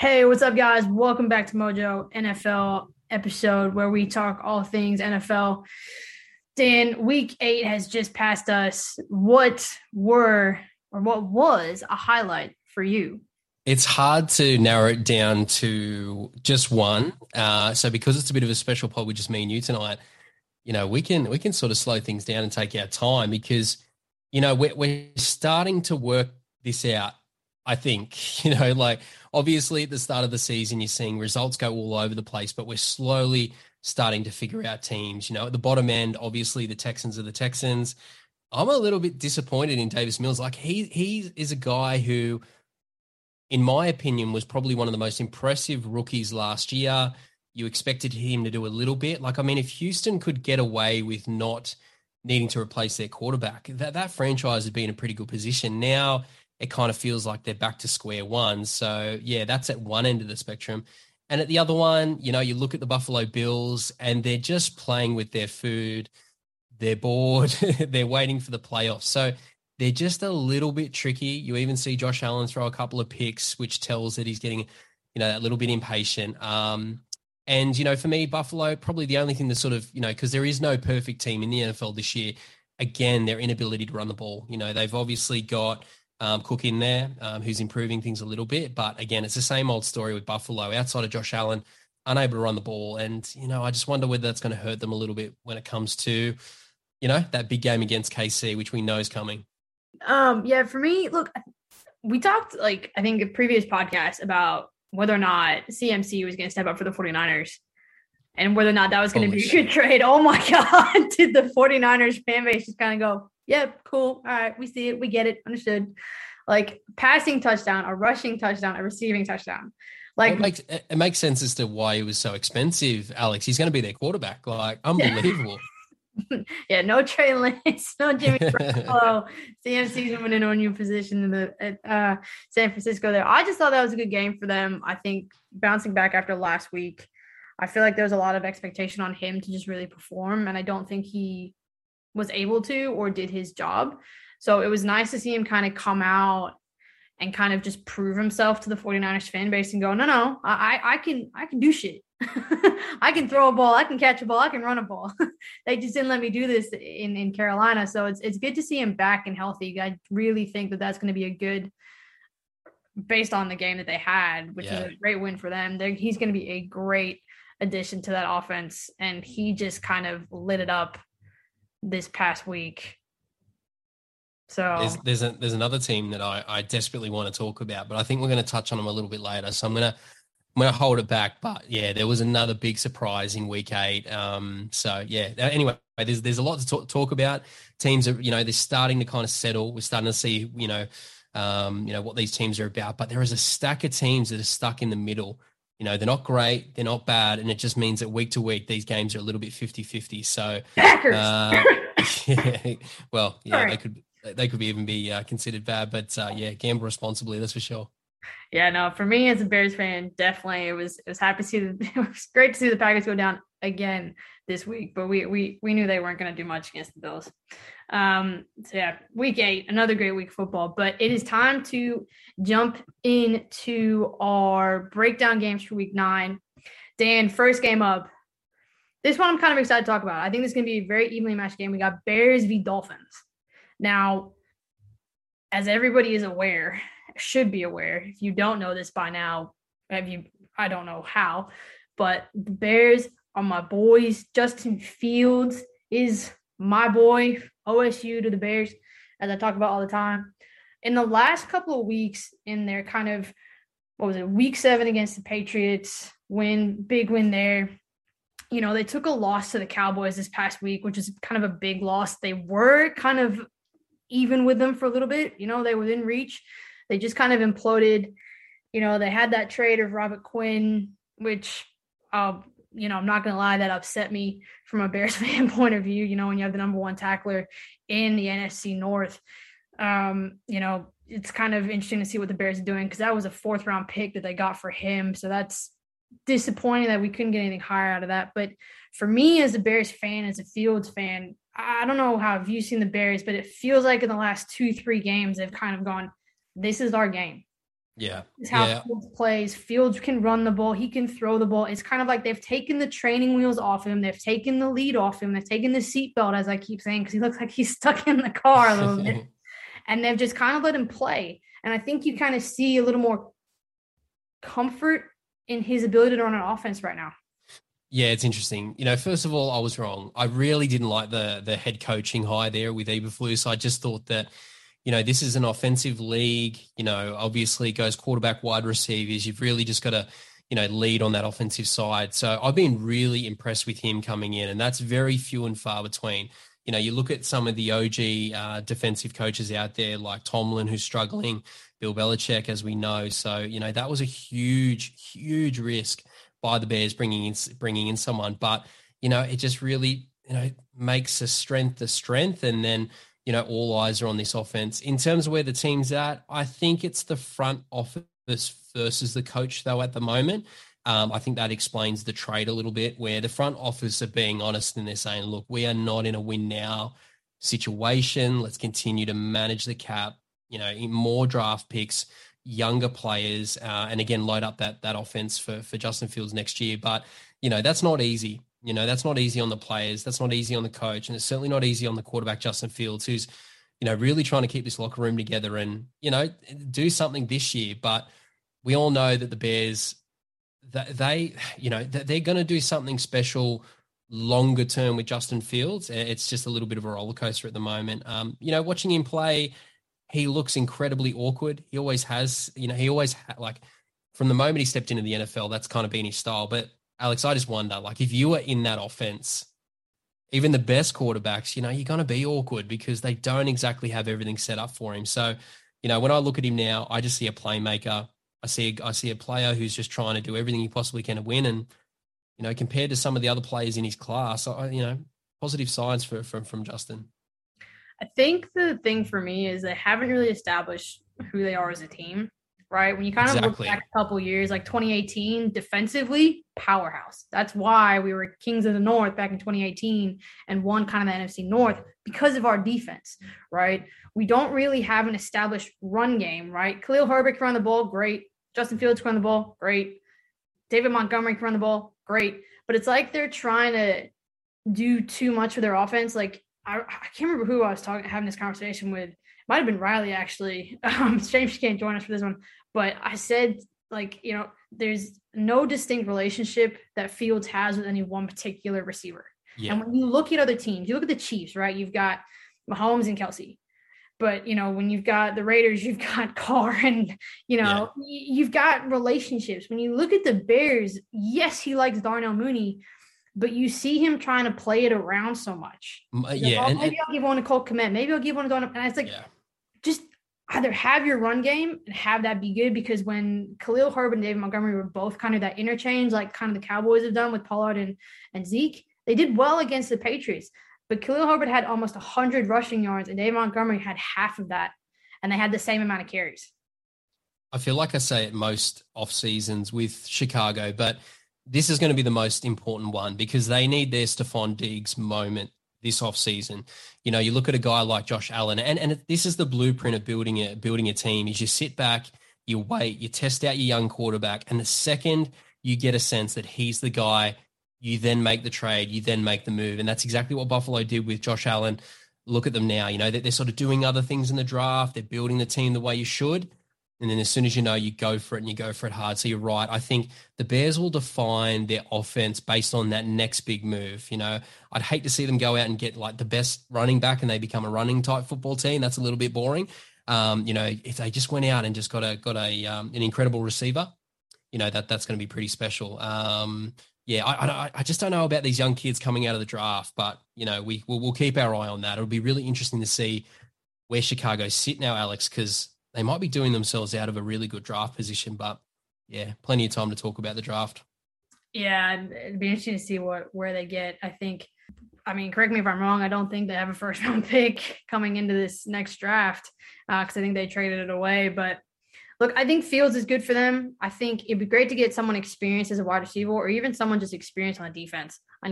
Hey, what's up, guys? Welcome back to Mojo NFL episode where we talk all things NFL. Dan, week 8 has just passed us. What was a highlight for you? It's hard to narrow it down to just one. So because it's a bit of a special pod with just me and you tonight, you know, we can sort of slow things down and take our time because, you know, we're starting to work this out. I think, you know, like obviously at the start of the season, you're seeing results go all over the place, but we're slowly starting to figure out teams, you know, at the bottom end, obviously the Texans are the Texans. I'm a little bit disappointed in Davis Mills. Like he is a guy who, in my opinion, was probably one of the most impressive rookies last year. You expected him to do a little bit. Like, I mean, if Houston could get away with not needing to replace their quarterback, that franchise would be in a pretty good position. Now, it kind of feels like they're back to square one. So, yeah, that's at one end of the spectrum. And at the other one, you know, you look at the Buffalo Bills and they're just playing with their food. They're bored. They're waiting for the playoffs. So they're just a little bit tricky. You even see Josh Allen throw a couple of picks, which tells that he's getting, you know, a little bit impatient. And, you know, for me, Buffalo, probably the only thing that sort of, you know, because there is no perfect team in the NFL this year. Again, their inability to run the ball. You know, they've obviously got Cook in there, who's improving things a little bit. But again, it's the same old story with Buffalo outside of Josh Allen, unable to run the ball. And, you know, I just wonder whether that's going to hurt them a little bit when it comes to, you know, that big game against KC, which we know is coming. Yeah, for me, look, we talked like, I think a previous podcast about whether or not CMC was going to step up for the 49ers and whether or not that was going to be a good trade. Oh my God. Did the 49ers fan base just kind of go, yep, cool. All right. We see it. We get it. Understood. Like passing touchdown, a rushing touchdown, a receiving touchdown. Like it makes sense as to why he was so expensive, Alex. He's going to be their quarterback. Like unbelievable. Yeah. No Trey Lance, no Jimmy Garoppolo. CMC's moving into a new position in San Francisco there. I just thought that was a good game for them. I think bouncing back after last week, I feel like there was a lot of expectation on him to just really perform. And I don't think he was able to or did his job. So it was nice to see him kind of come out and kind of just prove himself to the 49ers fan base and go, no, I can do shit. I can throw a ball. I can catch a ball. I can run a ball. They just didn't let me do this in Carolina. So it's good to see him back and healthy. I really think that's going to be a good, based on the game that they had, which is a great win for them. He's going to be a great addition to that offense. And he just kind of lit it up this past week. So there's another team that I desperately want to talk about, but I think we're going to touch on them a little bit later. So I'm going to hold it back, but yeah, there was another big surprise in week 8. So yeah, anyway, there's a lot to talk about. Teams are, you know, they're starting to kind of settle. We're starting to see, you know, what these teams are about, but there is a stack of teams that are stuck in the middle. You know, they're not great. They're not bad. And it just means that week to week, these games are a little bit 50-50. So, yeah, well, yeah, right. They could even be considered bad, but yeah, gamble responsibly. That's for sure. Yeah, no, for me as a Bears fan, definitely it was happy to see. It was great to see the Packers go down again this week, but we knew they weren't going to do much against the Bills. So yeah, week 8, another great week of football, but it is time to jump into our breakdown games for week 9. Dan, first game up. This one I'm kind of excited to talk about. I think this is going to be a very evenly matched game. We got Bears v. Dolphins. Now, as everybody is aware, should be aware, if you don't know this by now, I don't know how, but the Bears are my boys. Justin Fields is my boy. OSU to the Bears, as I talk about all the time. In the last couple of weeks, in their kind of, week 7 against the Patriots, big win there. You know, they took a loss to the Cowboys this past week, which is kind of a big loss. They were kind of even with them for a little bit. You know, they were in reach. They just kind of imploded. You know, they had that trade of Robert Quinn, which, you know, I'm not going to lie, that upset me from a Bears fan point of view. You know, when you have the number 1 tackler in the NFC North, you know, it's kind of interesting to see what the Bears are doing because that was a 4th-round pick that they got for him. So that's disappointing that we couldn't get anything higher out of that. But for me as a Bears fan, as a Fields fan, I don't know how have you seen the Bears, but it feels like in the last 2-3 games, they've kind of gone, this is our game. Yeah. It's how Fields plays. Fields can run the ball. He can throw the ball. It's kind of like they've taken the training wheels off him. They've taken the lead off him. They've taken the seatbelt, as I keep saying, because he looks like he's stuck in the car a little bit. And they've just kind of let him play. And I think you kind of see a little more comfort in his ability to run an offense right now. Yeah, it's interesting. You know, first of all, I was wrong. I really didn't like the head coaching hire there with Eberflus. I just thought that, you know, this is an offensive league. You know, obviously it goes quarterback, wide receivers. You've really just got to, you know, lead on that offensive side. So I've been really impressed with him coming in, and that's very few and far between. You know, you look at some of the OG defensive coaches out there like Tomlin, who's struggling, Bill Belichick, as we know. So, you know, that was a huge, huge risk by the Bears bringing in someone. But, you know, it just really, you know, makes a strength. And then, you know, all eyes are on this offense. In terms of where the team's at, I think it's the front office versus the coach, though, at the moment. I think that explains the trade a little bit, where the front office are being honest and they're saying, look, we are not in a win now situation. Let's continue to manage the cap, you know, in more draft picks, younger players, and again, load up that offense for Justin Fields next year. But, you know, that's not easy. You know, that's not easy on the players. That's not easy on the coach. And it's certainly not easy on the quarterback, Justin Fields, who's, you know, really trying to keep this locker room together and, you know, do something this year. But we all know that the Bears, they, you know, they're going to do something special longer term with Justin Fields. It's just a little bit of a roller coaster at the moment. You know, watching him play, he looks incredibly awkward. He always has, you know, like from the moment he stepped into the NFL, that's kind of been his style. But Alex, I just wonder, like, if you were in that offense, even the best quarterbacks, you know, you're going to be awkward because they don't exactly have everything set up for him. So, you know, when I look at him now, I just see a playmaker. I see a player who's just trying to do everything he possibly can to win. And, you know, compared to some of the other players in his class, you know, positive signs from Justin. I think the thing for me is they haven't really established who they are as a team, right? When you kind of look back a couple years, like 2018, defensively, powerhouse. That's why we were Kings of the North back in 2018 and won kind of the NFC North, because of our defense, right? We don't really have an established run game, right? Khalil Herbert can run the ball, great. Justin Fields can run the ball, great. David Montgomery can run the ball, great. But it's like they're trying to do too much with their offense. Like, I can't remember who I was having this conversation with. It might have been Riley, actually. Shame she can't join us for this one. But I said, like, you know, there's no distinct relationship that Fields has with any one particular receiver. Yeah. And when you look at other teams, you look at the Chiefs, right? You've got Mahomes and Kelce. But, you know, when you've got the Raiders, you've got Carr and, you know, you've got relationships. When you look at the Bears, yes, he likes Darnell Mooney, but you see him trying to play it around so much. Maybe I'll give one to Cole Kmet. Maybe I'll give one to Darnell. And it's like, just either have your run game and have that be good, because when Khalil Herbert and David Montgomery were both kind of that interchange, like kind of the Cowboys have done with Pollard and Zeke, they did well against the Patriots. But Khalil Herbert had almost 100 rushing yards, and David Montgomery had half of that, and they had the same amount of carries. I feel like I say it most off seasons with Chicago, but this is going to be the most important one, because they need their Stephon Diggs moment this off season. You know, you look at a guy like Josh Allen, and this is the blueprint of building a team: is you sit back, you wait, you test out your young quarterback, and the second you get a sense that he's the guy, you then make the trade, you then make the move. And that's exactly what Buffalo did with Josh Allen. Look at them now. You know, they're sort of doing other things in the draft. They're building the team the way you should. And then as soon as you know, you go for it, and you go for it hard. So you're right. I think the Bears will define their offense based on that next big move. You know, I'd hate to see them go out and get like the best running back and they become a running type football team. That's a little bit boring. You know, if they just went out and just got an incredible receiver, you know, that's going to be pretty special. Yeah, I just don't know about these young kids coming out of the draft, but, you know, we'll keep our eye on that. It'll be really interesting to see where Chicago sit now, Alex, because they might be doing themselves out of a really good draft position. But, yeah, plenty of time to talk about the draft. Yeah, it'd be interesting to see where they get. I think, I mean, correct me if I'm wrong, I don't think they have a first-round pick coming into this next draft, because I think they traded it away. But, look, I think Fields is good for them. I think it'd be great to get someone experienced as a wide receiver, or even someone just experienced on the defense. They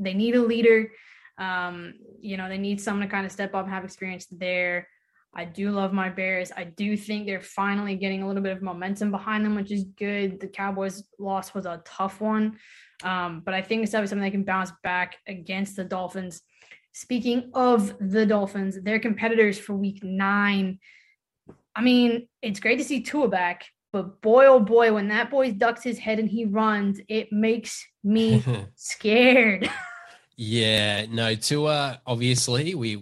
need a leader. You know, they need someone to kind of step up and have experience there. I do love my Bears. I do think they're finally getting a little bit of momentum behind them, which is good. The Cowboys loss was a tough one, but I think it's definitely something they can bounce back against the Dolphins. Speaking of the Dolphins, their competitors for Week 9. I mean, it's great to see Tua back, but boy, oh boy, when that boy ducks his head and he runs, it makes me scared. Yeah, no, Tua, obviously, we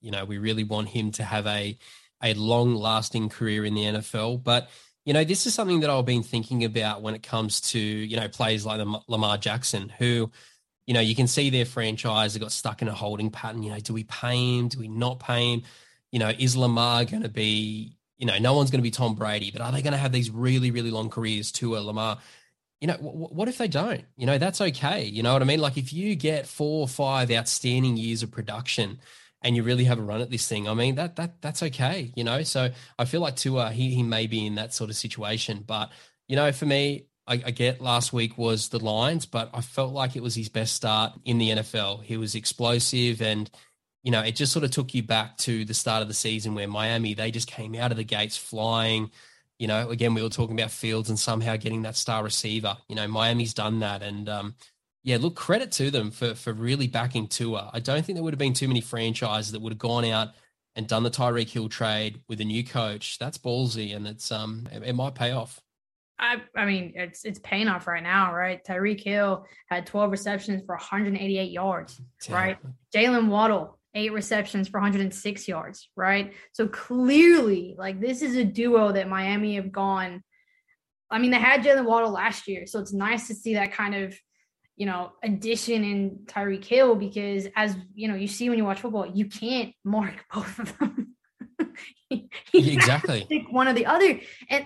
really want him to have a long-lasting career in the NFL. But, you know, this is something that I've been thinking about when it comes to, you know, players like Lamar Jackson, who, you know, you can see their franchise got stuck in a holding pattern. You know, do we pay him? Do we not pay him? You know, is Lamar going to be, you know, no one's going to be Tom Brady, but are they going to have these really, really long careers? Tua, Lamar, you know, what if they don't? You know, that's okay. You know what I mean? Like, if you get 4 or 5 outstanding years of production and you really have a run at this thing, I mean, that's okay, you know? So I feel like Tua, he may be in that sort of situation. But, you know, for me, I get last week was the Lions, but I felt like it was his best start in the NFL. He was explosive and, you know, it just sort of took you back to the start of the season where Miami, they just came out of the gates flying. You know, again, we were talking about Fields and somehow getting that star receiver. You know, Miami's done that. And, yeah, look, credit to them for really backing Tua. I don't think there would have been too many franchises that would have gone out and done the Tyreek Hill trade with a new coach. That's ballsy, and it's it might pay off. I mean, it's paying off right now, right? Tyreek Hill had 12 receptions for 188 yards, damn, right? Jalen Waddle, 8 receptions for 106 yards, right? So clearly, like, this is a duo that Miami have gone. I mean, they had Jalen Waddle last year, so it's nice to see that kind of, you know, addition in Tyreek Hill because, as you know, you see when you watch football, you can't mark both of them. Exactly. Pick one or the other.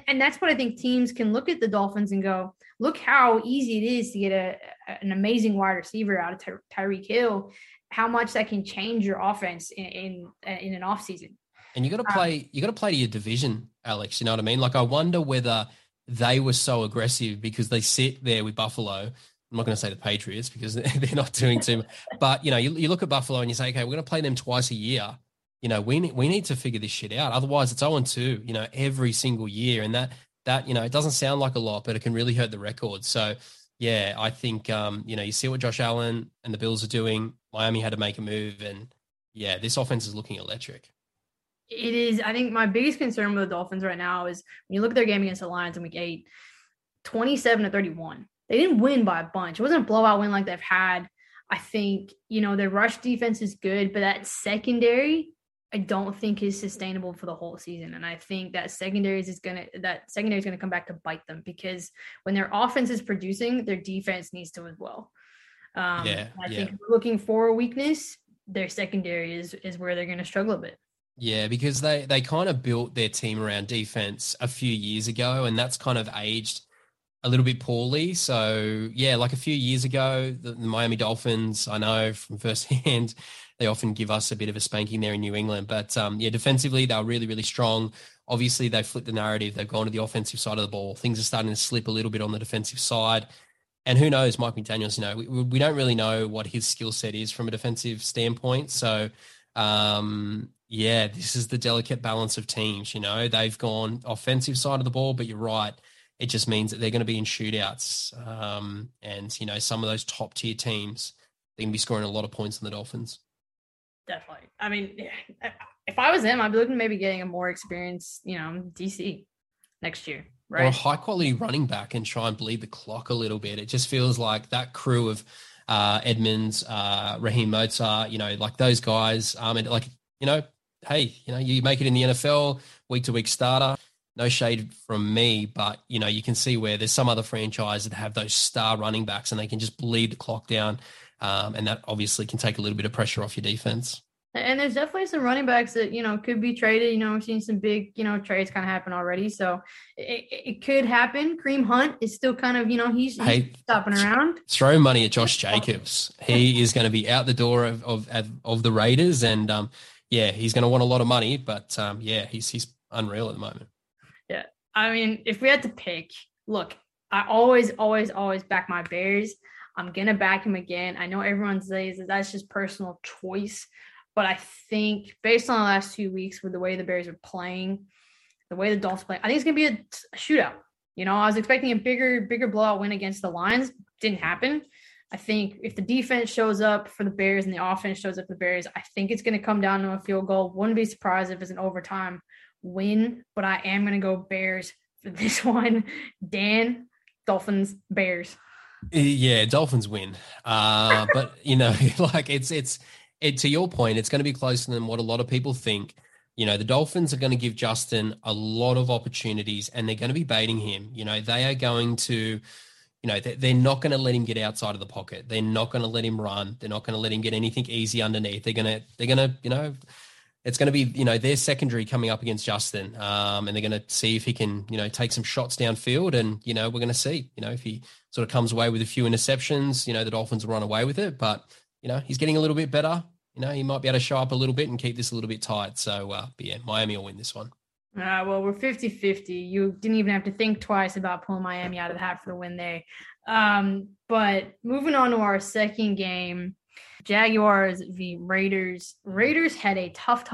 And that's what I think teams can look at the Dolphins and go, look how easy it is to get an amazing wide receiver out of Tyreek Hill, how much that can change your offense in an offseason. And you got to play to your division, Alex, you know what I mean? Like, I wonder whether they were so aggressive because they sit there with Buffalo. I'm not going to say the Patriots because they're not doing too much, but, you know, you look at Buffalo and you say, okay, we're going to play them twice a year. You know, we need to figure this shit out. Otherwise it's 0-2, you know, every single year. And that, you know, it doesn't sound like a lot, but it can really hurt the record. So yeah, I think, you know, you see what Josh Allen and the Bills are doing. Miami had to make a move, and yeah, this offense is looking electric. It is. I think my biggest concern with the Dolphins right now is when you look at their game against the Lions in Week 8, 27-31. They didn't win by a bunch. It wasn't a blowout win like they've had. I think, you know, their rush defense is good, but that secondary, I don't think is sustainable for the whole season. And I think that secondary is going to come back to bite them, because when their offense is producing, their defense needs to as well. I think if we're looking for a weakness, their secondary is where they're going to struggle a bit. Yeah, because they kind of built their team around defense a few years ago, and that's kind of aged a little bit poorly. So yeah, like a few years ago, the Miami Dolphins, I know from firsthand, they often give us a bit of a spanking there in New England. But yeah, defensively, they're really, really strong. Obviously, they flipped the narrative. They've gone to the offensive side of the ball. Things are starting to slip a little bit on the defensive side. And who knows, Mike McDaniels, you know, we don't really know what his skill set is from a defensive standpoint. So, yeah, this is the delicate balance of teams. You know, they've gone offensive side of the ball, but you're right. It just means that they're going to be in shootouts. And, you know, some of those top tier teams, they're going to be scoring a lot of points on the Dolphins. Definitely. I mean, if I was him, I'd be looking maybe getting a more experienced, you know, DC next year, right? Or a high quality running back and try and bleed the clock a little bit. It just feels like that crew of Edmonds, Raheem Mozart, you know, like those guys. And like, you know, hey, you know, you make it in the NFL, week-to-week starter. No shade from me, but, you know, you can see where there's some other franchises that have those star running backs and they can just bleed the clock down. And that obviously can take a little bit of pressure off your defense. And there's definitely some running backs that, you know, could be traded. You know, we've seen some big, you know, trades kind of happen already. So it could happen. Kareem Hunt is still kind of, you know, he's stopping around. Throw money at Josh Jacobs. He is going to be out the door of the Raiders. And, yeah, he's going to want a lot of money. But, yeah, he's unreal at the moment. Yeah. I mean, if we had to pick, look, I always back my Bears. I'm going to back him again. I know everyone says that's just personal choice, But I think based on the last 2 weeks with the way the Bears are playing, the way the Dolphins play, I think it's going to be a shootout. You know, I was expecting a bigger blowout win against the Lions. Didn't happen. I think if the defense shows up for the Bears and the offense shows up for the Bears, I think it's going to come down to a field goal. Wouldn't be surprised if it's an overtime win, but I am going to go Bears for this one. Dan, Dolphins, Bears. Yeah, Dolphins win. But, you know, like it's to your point, it's going to be closer than what a lot of people think. You know, the Dolphins are going to give Justin a lot of opportunities and they're going to be baiting him. You know, they are going to... You know, they're not going to let him get outside of the pocket. They're not going to let him run. They're not going to let him get anything easy underneath. They're going to, you know, it's going to be, you know, their secondary coming up against Justin. And they're going to see if he can, you know, take some shots downfield. And, you know, we're going to see, you know, if he sort of comes away with a few interceptions, you know, the Dolphins will run away with it. But, you know, he's getting a little bit better. You know, he might be able to show up a little bit and keep this a little bit tight. So, but yeah, Miami will win this one. Well, we're 50-50. You didn't even have to think twice about pulling Miami out of the hat for the win there. But moving on to our second game, Jaguars v. Raiders. Raiders had a tough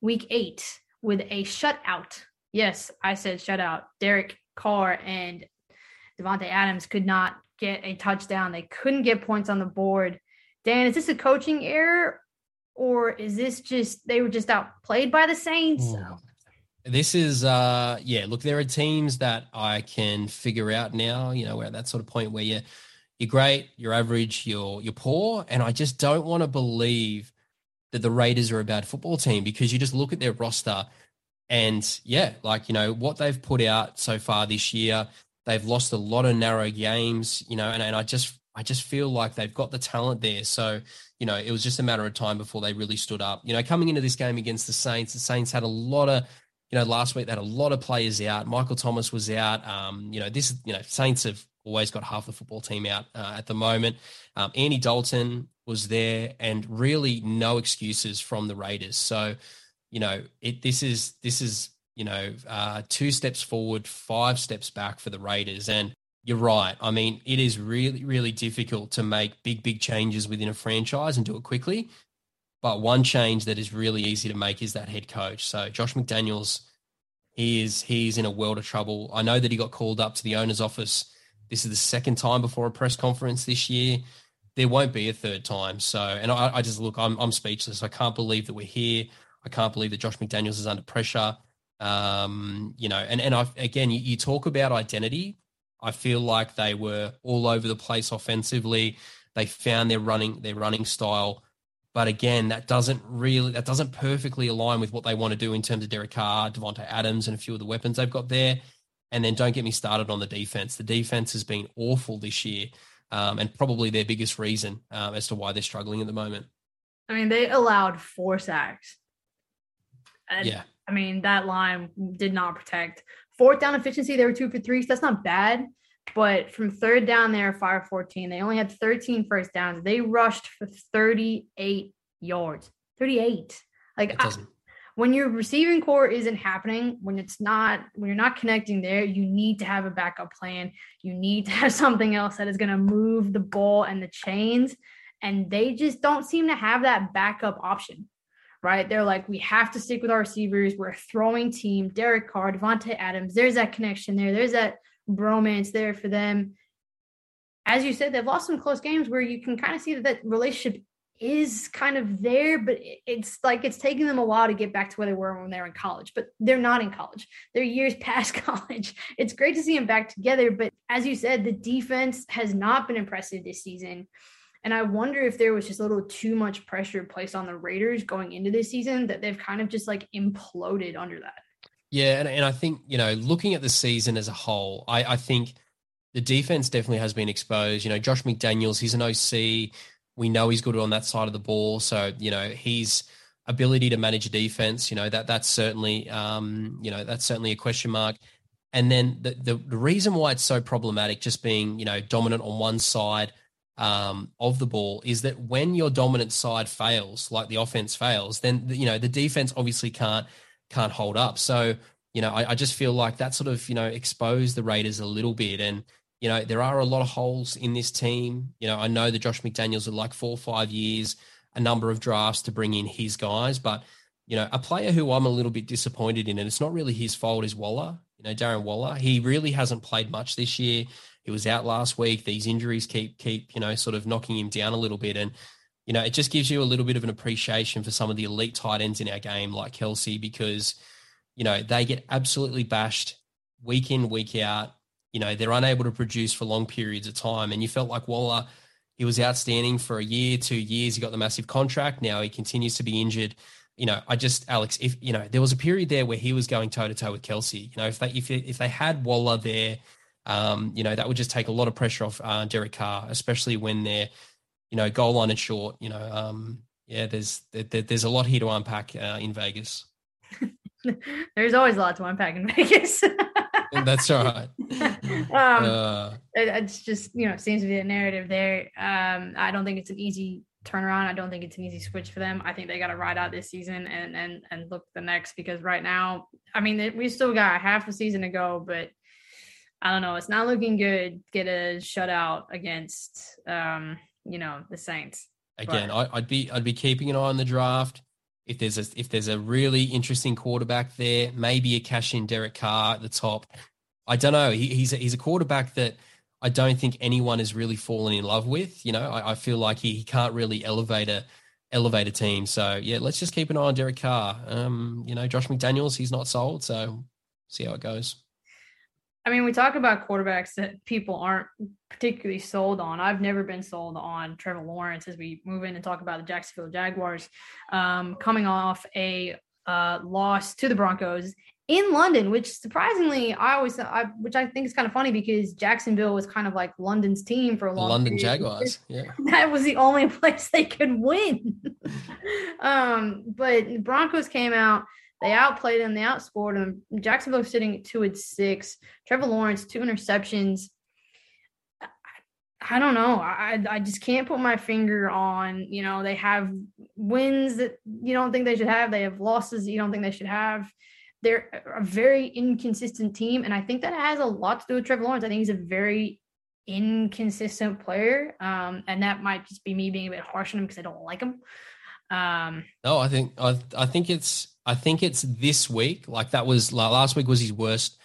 week 8 with a shutout. Yes, I said shutout. Derek Carr and Davante Adams could not get a touchdown. They couldn't get points on the board. Dan, is this a coaching error or is this just they were just outplayed by the Saints? Ooh. This is, look, there are teams that I can figure out now, you know, we're at that sort of point where you're great, you're average, you're poor. And I just don't want to believe that the Raiders are a bad football team because you just look at their roster and, yeah, like, you know, what they've put out so far this year, they've lost a lot of narrow games, you know, and I just feel like they've got the talent there. So, you know, it was just a matter of time before they really stood up. You know, coming into this game against the Saints had a lot of, you know, last week they had a lot of players out. Michael Thomas was out. You know, this, you know, Saints have always got half the football team out at the moment. Andy Dalton was there and really no excuses from the Raiders. So, you know, this is, you know, 2 steps forward, 5 steps back for the Raiders. And you're right. I mean, it is really, really difficult to make big changes within a franchise and do it quickly. But one change that is really easy to make is that head coach. So Josh McDaniels, he's in a world of trouble. I know that he got called up to the owner's office. This is the second time before a press conference this year. There won't be a third time. So, and I just look, I'm speechless. I can't believe that we're here. I can't believe that Josh McDaniels is under pressure. You know, and I again, you talk about identity. I feel like they were all over the place offensively. They found their running style. But again, that doesn't perfectly align with what they want to do in terms of Derek Carr, Davante Adams, and a few of the weapons they've got there. And then don't get me started on the defense. The defense has been awful this year and probably their biggest reason as to why they're struggling at the moment. I mean, they allowed 4 sacks. And, yeah. I mean, that line did not protect. 4th down efficiency, they were 2 for 3. So that's not bad. But from 3rd down, they were 5 for 14. They only had 13 first downs. They rushed for 38 yards. 38. Like when your receiving core isn't happening, when you're not connecting there, you need to have a backup plan. You need to have something else that is going to move the ball and the chains. And they just don't seem to have that backup option. Right? They're like, we have to stick with our receivers. We're a throwing team. Derek Carr, Davante Adams. There's that connection there. There's that bromance there for them. As you said, they've lost some close games where you can kind of see that relationship is kind of there, but it's like it's taking them a while to get back to where they were when they were in college, but they're not in college. They're years past college. It's great to see them back together, but as you said, the defense has not been impressive this season. And I wonder if there was just a little too much pressure placed on the Raiders going into this season that they've kind of just like imploded under that. Yeah, and I think, you know, looking at the season as a whole, I think the defense definitely has been exposed. You know, Josh McDaniels, he's an OC. We know he's good on that side of the ball. So, you know, his ability to manage defense, you know, that's certainly a question mark. And then the reason why it's so problematic, just being, you know, dominant on one side of the ball, is that when your dominant side fails, like the offense fails, then, you know, the defense obviously can't hold up. So, you know, I just feel like that sort of, you know, exposed the Raiders a little bit. And, you know, there are a lot of holes in this team. You know, I know that Josh McDaniels are like 4 or 5 years a number of drafts to bring in his guys. But, you know, a player who I'm a little bit disappointed in, and it's not really his fault, is Waller. You know, Darren Waller, he really hasn't played much this year. He was out last week. These injuries keep, you know, sort of knocking him down a little bit. And, you know, it just gives you a little bit of an appreciation for some of the elite tight ends in our game, like Kelce, because, you know, they get absolutely bashed week in, week out. You know, they're unable to produce for long periods of time. And you felt like Waller, he was outstanding for a year, 2 years. He got the massive contract. Now he continues to be injured. You know, I just, Alex, if, you know, there was a period there where he was going toe to toe with Kelce. You know, if they had Waller there, you know, that would just take a lot of pressure off Derek Carr, especially when they're, you know, goal line and short. You know, yeah, there's a lot here to unpack in Vegas. There's always a lot to unpack in Vegas. That's all right. It's just, you know, seems to be the narrative there. I don't think it's an easy turnaround. I don't think it's an easy switch for them. I think they got to ride out this season and look the next, because right now, I mean, we still got half a season to go, but I don't know. It's not looking good. Get a shutout against, you know, the Saints. Again, but I'd be keeping an eye on the draft. If there's a really interesting quarterback there, maybe a cash in Derek Carr at the top. I don't know. He's a quarterback that I don't think anyone has really fallen in love with. You know, I feel like he can't really elevate a team. So yeah, let's just keep an eye on Derek Carr. You know, Josh McDaniels, he's not sold. So see how it goes. I mean, we talk about quarterbacks that people aren't particularly sold on. I've never been sold on Trevor Lawrence as we move in and talk about the Jacksonville Jaguars, coming off a loss to the Broncos in London, which surprisingly, which I think is kind of funny, because Jacksonville was kind of like London's team for a long time. London period. Jaguars, yeah. That was the only place they could win. But the Broncos came out. They outplayed them. They outscored them. Jacksonville sitting at 2-6. Trevor Lawrence, 2 interceptions. I don't know. I just can't put my finger on, you know, they have wins that you don't think they should have. They have losses that you don't think they should have. They're a very inconsistent team, and I think that has a lot to do with Trevor Lawrence. I think he's a very inconsistent player, and that might just be me being a bit harsh on him because I don't like him. No, I think it's this week. Like that was last week was his worst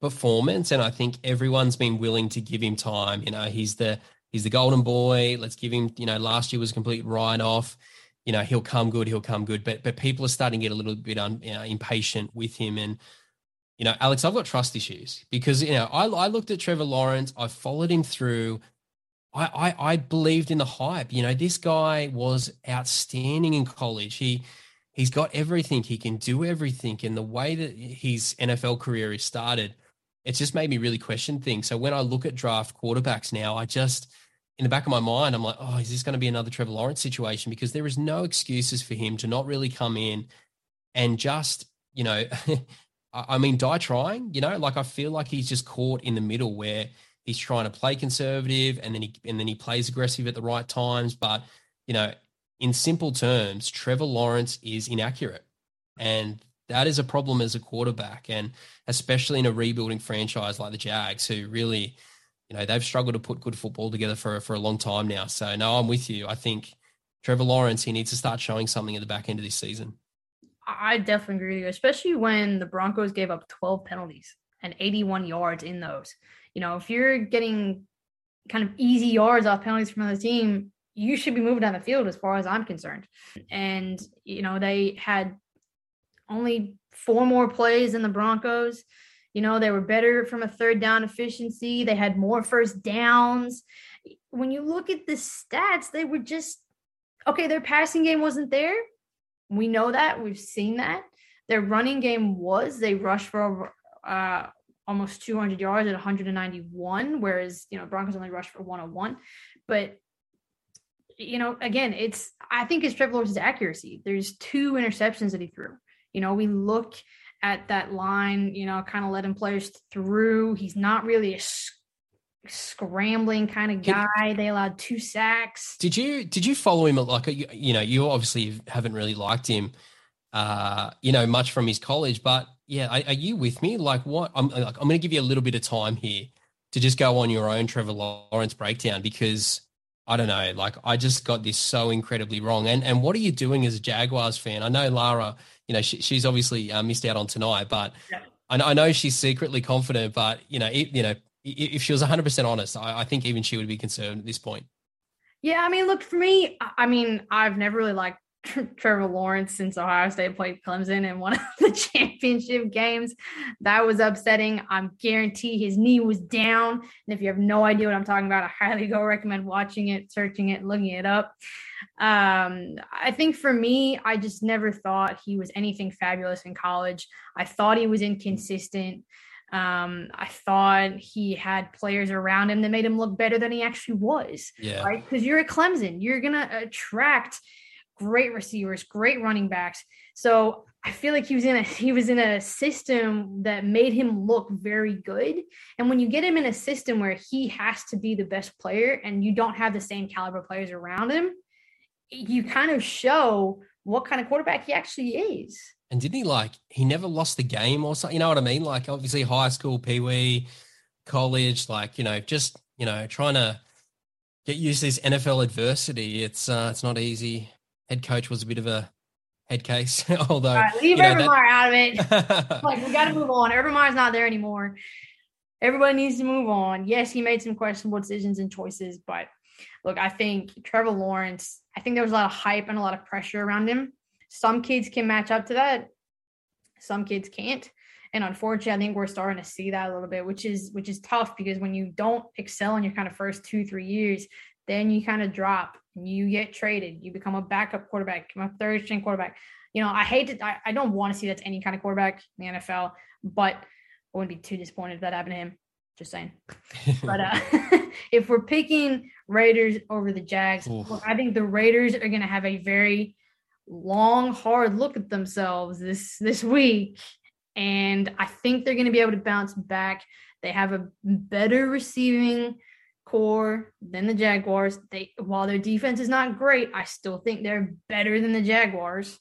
performance, and I think everyone's been willing to give him time. You know, he's the golden boy. Let's give him. You know, last year was a complete write-off. You know, he'll come good. But people are starting to get a little bit impatient with him. And you know, Alex, I've got trust issues because you know I looked at Trevor Lawrence. I followed him through. I believed in the hype. You know, this guy was outstanding in college. He's got everything. He can do everything. And the way that his NFL career is started, it's just made me really question things. So when I look at draft quarterbacks now, I just, in the back of my mind, I'm like, oh, is this going to be another Trevor Lawrence situation? Because there is no excuses for him to not really come in and just, you know, I mean, die trying, you know, like I feel like he's just caught in the middle where he's trying to play conservative and then he plays aggressive at the right times. But, you know, in simple terms, Trevor Lawrence is inaccurate, and that is a problem as a quarterback, and especially in a rebuilding franchise like the Jags, who really, you know, they've struggled to put good football together for a long time now. So, no, I'm with you. I think Trevor Lawrence, he needs to start showing something at the back end of this season. I definitely agree with you, especially when the Broncos gave up 12 penalties and 81 yards in those. You know, if you're getting kind of easy yards off penalties from another team, you should be moving down the field as far as I'm concerned. And, you know, they had only 4 more plays than the Broncos. You know, they were better from a 3rd down efficiency. They had more 1st downs. When you look at the stats, they were just, okay, their passing game wasn't there. We know that. We've seen that. Their running game was. They rushed for over, almost 200 yards at 191, whereas, you know, Broncos only rushed for 101. But, you know, again, I think it's Trevor Lawrence's accuracy. There's 2 interceptions that he threw. You know, we look at that line, you know, kind of letting players through. He's not really a scrambling kind of guy. They allowed 2 sacks. Did you follow him? Like, you know, you obviously haven't really liked him, you know, much from his college, but yeah, are you with me? Like what? I'm going to give you a little bit of time here to just go on your own Trevor Lawrence breakdown because I don't know, like I just got this so incredibly wrong. And what are you doing as a Jaguars fan? I know Lara, you know, she's obviously missed out on tonight, but yeah. I know she's secretly confident, but if she was 100% honest, I think even she would be concerned at this point. Yeah, I mean, look, for me, I mean, I've never really liked Trevor Lawrence since Ohio State played Clemson in one of the championship games. That was upsetting. I guarantee his knee was down. And if you have no idea what I'm talking about, I highly go recommend watching it, searching it, looking it up. I think for me, I just never thought he was anything fabulous in college. I thought he was inconsistent. I thought he had players around him that made him look better than he actually was. Yeah. Right? Because you're at Clemson. You're going to attract great receivers, great running backs. So I feel like he was in a system that made him look very good. And when you get him in a system where he has to be the best player and you don't have the same caliber players around him, you kind of show what kind of quarterback he actually is. And didn't he, like, he never lost the game or something? You know what I mean? Like, obviously high school, peewee, college, like, you know, just, you know, trying to get used to this NFL adversity. It's not easy. Head coach was a bit of a head case, although leave Eberflus out of it. Like, we got to move on. Eberflus not there anymore. Everybody needs to move on. Yes, he made some questionable decisions and choices, but look, I think Trevor Lawrence. I think there was a lot of hype and a lot of pressure around him. Some kids can match up to that. Some kids can't, and unfortunately, I think we're starting to see that a little bit, which is tough because when you don't excel in your kind of first 2-3 years, then you kind of drop. You get traded. You become a backup quarterback, a third-string quarterback. You know, I hate it. I don't want to see that to any kind of quarterback in the NFL, but I wouldn't be too disappointed if that happened to him. Just saying. But if we're picking Raiders over the Jags, look, I think the Raiders are going to have a very long, hard look at themselves this week, and I think they're going to be able to bounce back. They have a better receiving core than the Jaguars. While their defense is not great, I still think they're better than the Jaguars.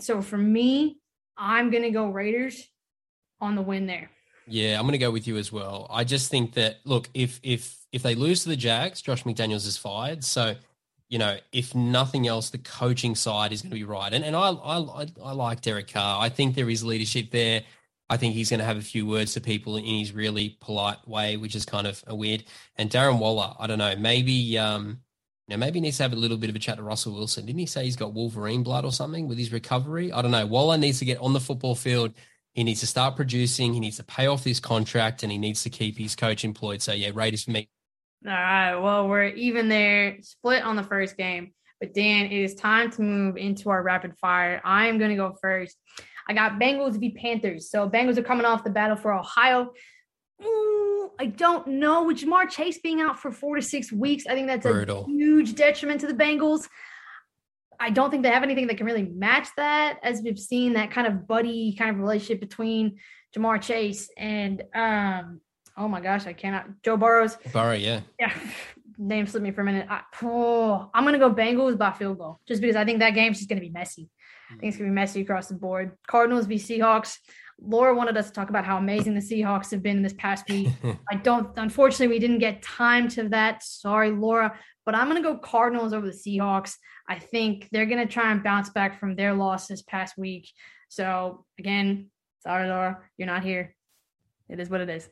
So for me, I'm going to go Raiders on the win there. Yeah, I'm going to go with you as well. I just think that, look, if they lose to the Jags, Josh McDaniels is fired. So, you know, if nothing else, the coaching side is going to be right. And I like Derek Carr. I think there is leadership there. I think he's going to have a few words to people in his really polite way, which is kind of a weird. And Darren Waller, I don't know, maybe he needs to have a little bit of a chat to Russell Wilson. Didn't he say he's got Wolverine blood or something with his recovery? I don't know. Waller needs to get on the football field. He needs to start producing. He needs to pay off his contract, and he needs to keep his coach employed. So, yeah, Raiders for me. All right, well, we're even there, split on the first game. But, Dan, it is time to move into our rapid fire. I am going to go first. I got Bengals v. Panthers. So Bengals are coming off the battle for Ohio. Ooh, I don't know. With Ja'Marr Chase being out for 4 to 6 weeks, I think that's brutal. A huge detriment to the Bengals. I don't think they have anything that can really match that, as we've seen that kind of buddy kind of relationship between Ja'Marr Chase and, oh my gosh, I cannot. Joe Burrows. Burrow, yeah. Yeah. Name slipped me for a minute. I'm going to go Bengals by field goal just because I think that game's just going to be messy. I think it's going to be messy across the board. Cardinals v. Seahawks. Laura wanted us to talk about how amazing the Seahawks have been in this past week. Unfortunately, we didn't get time to that. Sorry, Laura. But I'm going to go Cardinals over the Seahawks. I think they're going to try and bounce back from their loss this past week. So, again, sorry, Laura. You're not here. It is what it is.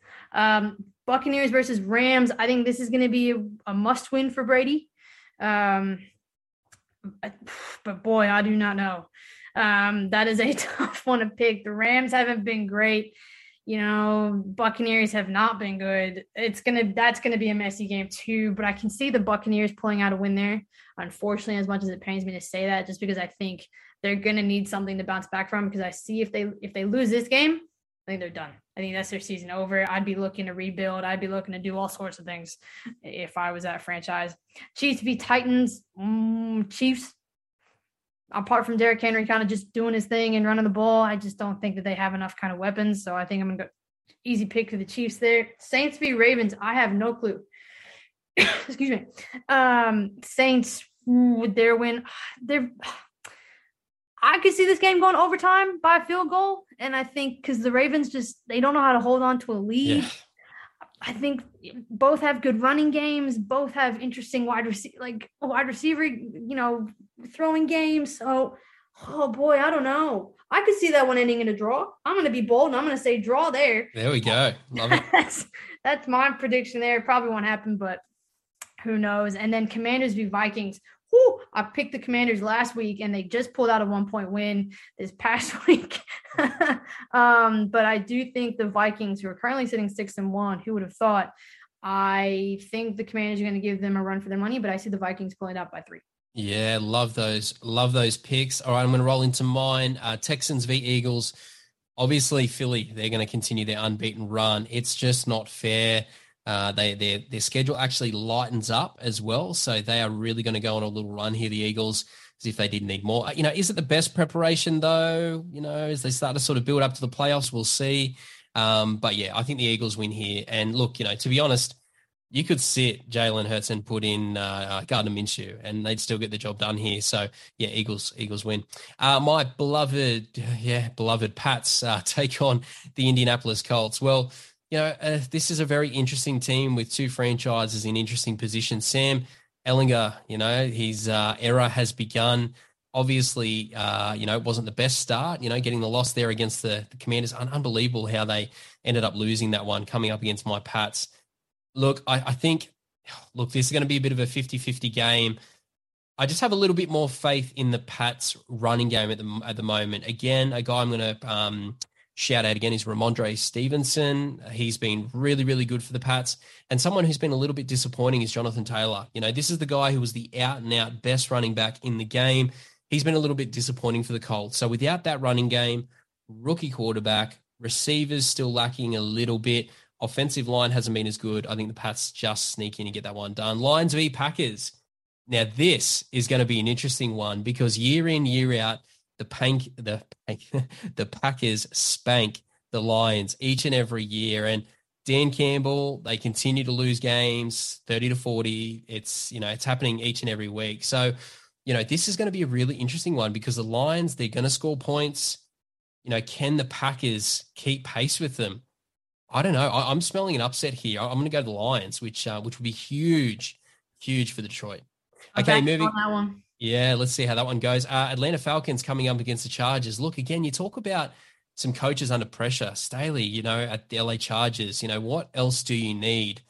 Buccaneers versus Rams. I think this is going to be a must-win for Brady. But boy, I do not know. That is a tough one to pick. The Rams haven't been great. You know, Buccaneers have not been good. That's going to be a messy game too, but I can see the Buccaneers pulling out a win there. Unfortunately, as much as it pains me to say that, just because I think they're going to need something to bounce back from, because I see if they lose this game, I think they're done. I think that's their season over. I'd be looking to rebuild. I'd be looking to do all sorts of things if I was that franchise. Chiefs v. Titans. Chiefs, apart from Derrick Henry kind of just doing his thing and running the ball, I just don't think that they have enough kind of weapons. So I think I'm going to go easy pick for the Chiefs there. Saints v. Ravens. I have no clue. Excuse me. Saints with their win. I could see this game going overtime by a field goal. And I think because the Ravens just, they don't know how to hold on to a lead. Yeah. I think both have good running games, both have interesting wide receiver, throwing games. So, oh boy, I don't know. I could see that one ending in a draw. I'm going to be bold and I'm going to say draw there. There we go. Love it. That's my prediction there. Probably won't happen, but who knows? And then Commanders v. Vikings. Whew, I picked the Commanders last week and they just pulled out a 1-point win this past week. But I do think the Vikings, who are currently sitting 6-1, who would have thought? I think the Commanders are going to give them a run for their money, but I see the Vikings pulling out by 3. Yeah, love those picks. All right, I'm going to roll into mine. Texans v. Eagles. Obviously, Philly, they're going to continue their unbeaten run. It's just not fair. Their schedule actually lightens up as well, so they are really going to go on a little run here, the Eagles, as if they didn't need more. Is it the best preparation, though? As they start to sort of build up to the playoffs, we'll see. But, yeah, I think the Eagles win here. And, look, to be honest, you could sit Jalen Hurts and put in Gardner Minshew and they'd still get the job done here. So, yeah, Eagles win. My beloved Pats take on the Indianapolis Colts. Well, this is a very interesting team with two franchises in interesting positions. Sam Ehlinger, his era has begun. Obviously, it wasn't the best start, getting the loss there against the Commanders. Unbelievable how they ended up losing that one coming up against my Pats. Look, I think this is going to be a bit of a 50-50 game. I just have a little bit more faith in the Pats running game at the moment. Again, a guy I'm going to shout out again is Ramondre Stevenson. He's been really, really good for the Pats. And someone who's been a little bit disappointing is Jonathan Taylor. This is the guy who was the out-and-out best running back in the game. He's been a little bit disappointing for the Colts. So without that running game, rookie quarterback, receivers still lacking a little bit, offensive line hasn't been as good. I think the Pats just sneak in and get that one done. Lions v. Packers. Now, this is going to be an interesting one because year in, year out, the Packers spank the Lions each and every year. And Dan Campbell, they continue to lose games 30-40. It's, it's happening each and every week. So, this is going to be a really interesting one because the Lions, they're going to score points. Can the Packers keep pace with them? I don't know. I'm smelling an upset here. I'm going to go to the Lions, which will be huge, huge for Detroit. Okay, moving on that one. Yeah, let's see how that one goes. Atlanta Falcons coming up against the Chargers. Look, again, you talk about some coaches under pressure. Staley, at the LA Chargers, what else do you need?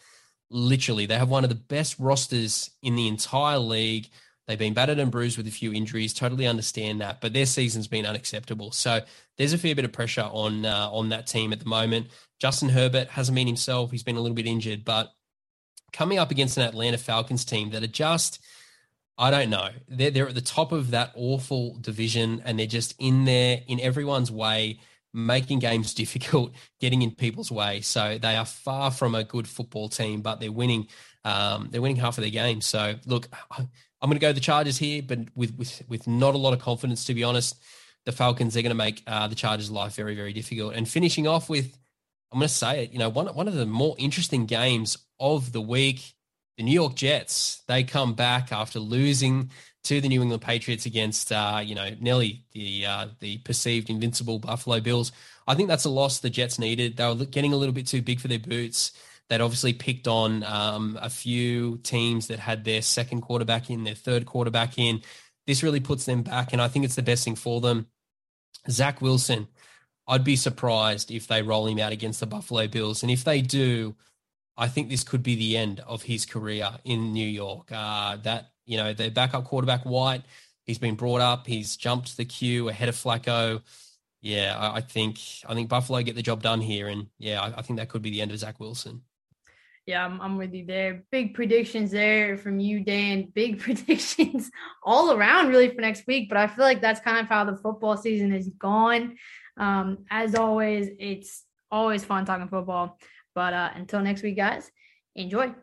Literally, they have one of the best rosters in the entire league. They've been battered and bruised with a few injuries. Totally understand that, but their season's been unacceptable. So there's a fair bit of pressure on that team at the moment. Justin Herbert hasn't been himself. He's been a little bit injured, but coming up against an Atlanta Falcons team that are just, I don't know, they're at the top of that awful division and they're just in there in everyone's way, making games difficult, getting in people's way. So they are far from a good football team, but they're winning half of their games. So look, I'm going to go the Chargers here, but with not a lot of confidence, to be honest. The Falcons, they're going to make the Chargers' life very, very difficult. And finishing off with, I'm going to say it, one of the more interesting games of the week, the New York Jets, they come back after losing to the New England Patriots against, Nelly, the perceived invincible Buffalo Bills. I think that's a loss the Jets needed. They were getting a little bit too big for their boots. They'd obviously picked on a few teams that had their second quarterback in, their third quarterback in. This really puts them back, and I think it's the best thing for them. Zach Wilson, I'd be surprised if they roll him out against the Buffalo Bills. And if they do, I think this could be the end of his career in New York. Their backup quarterback, White, he's been brought up. He's jumped the queue ahead of Flacco. Yeah, I think Buffalo get the job done here. And, yeah, I think that could be the end of Zach Wilson. Yeah, I'm with you there. Big predictions there from you, Dan. Big predictions all around really for next week. But I feel like that's kind of how the football season is gone. As always, it's always fun talking football. But until next week, guys, enjoy.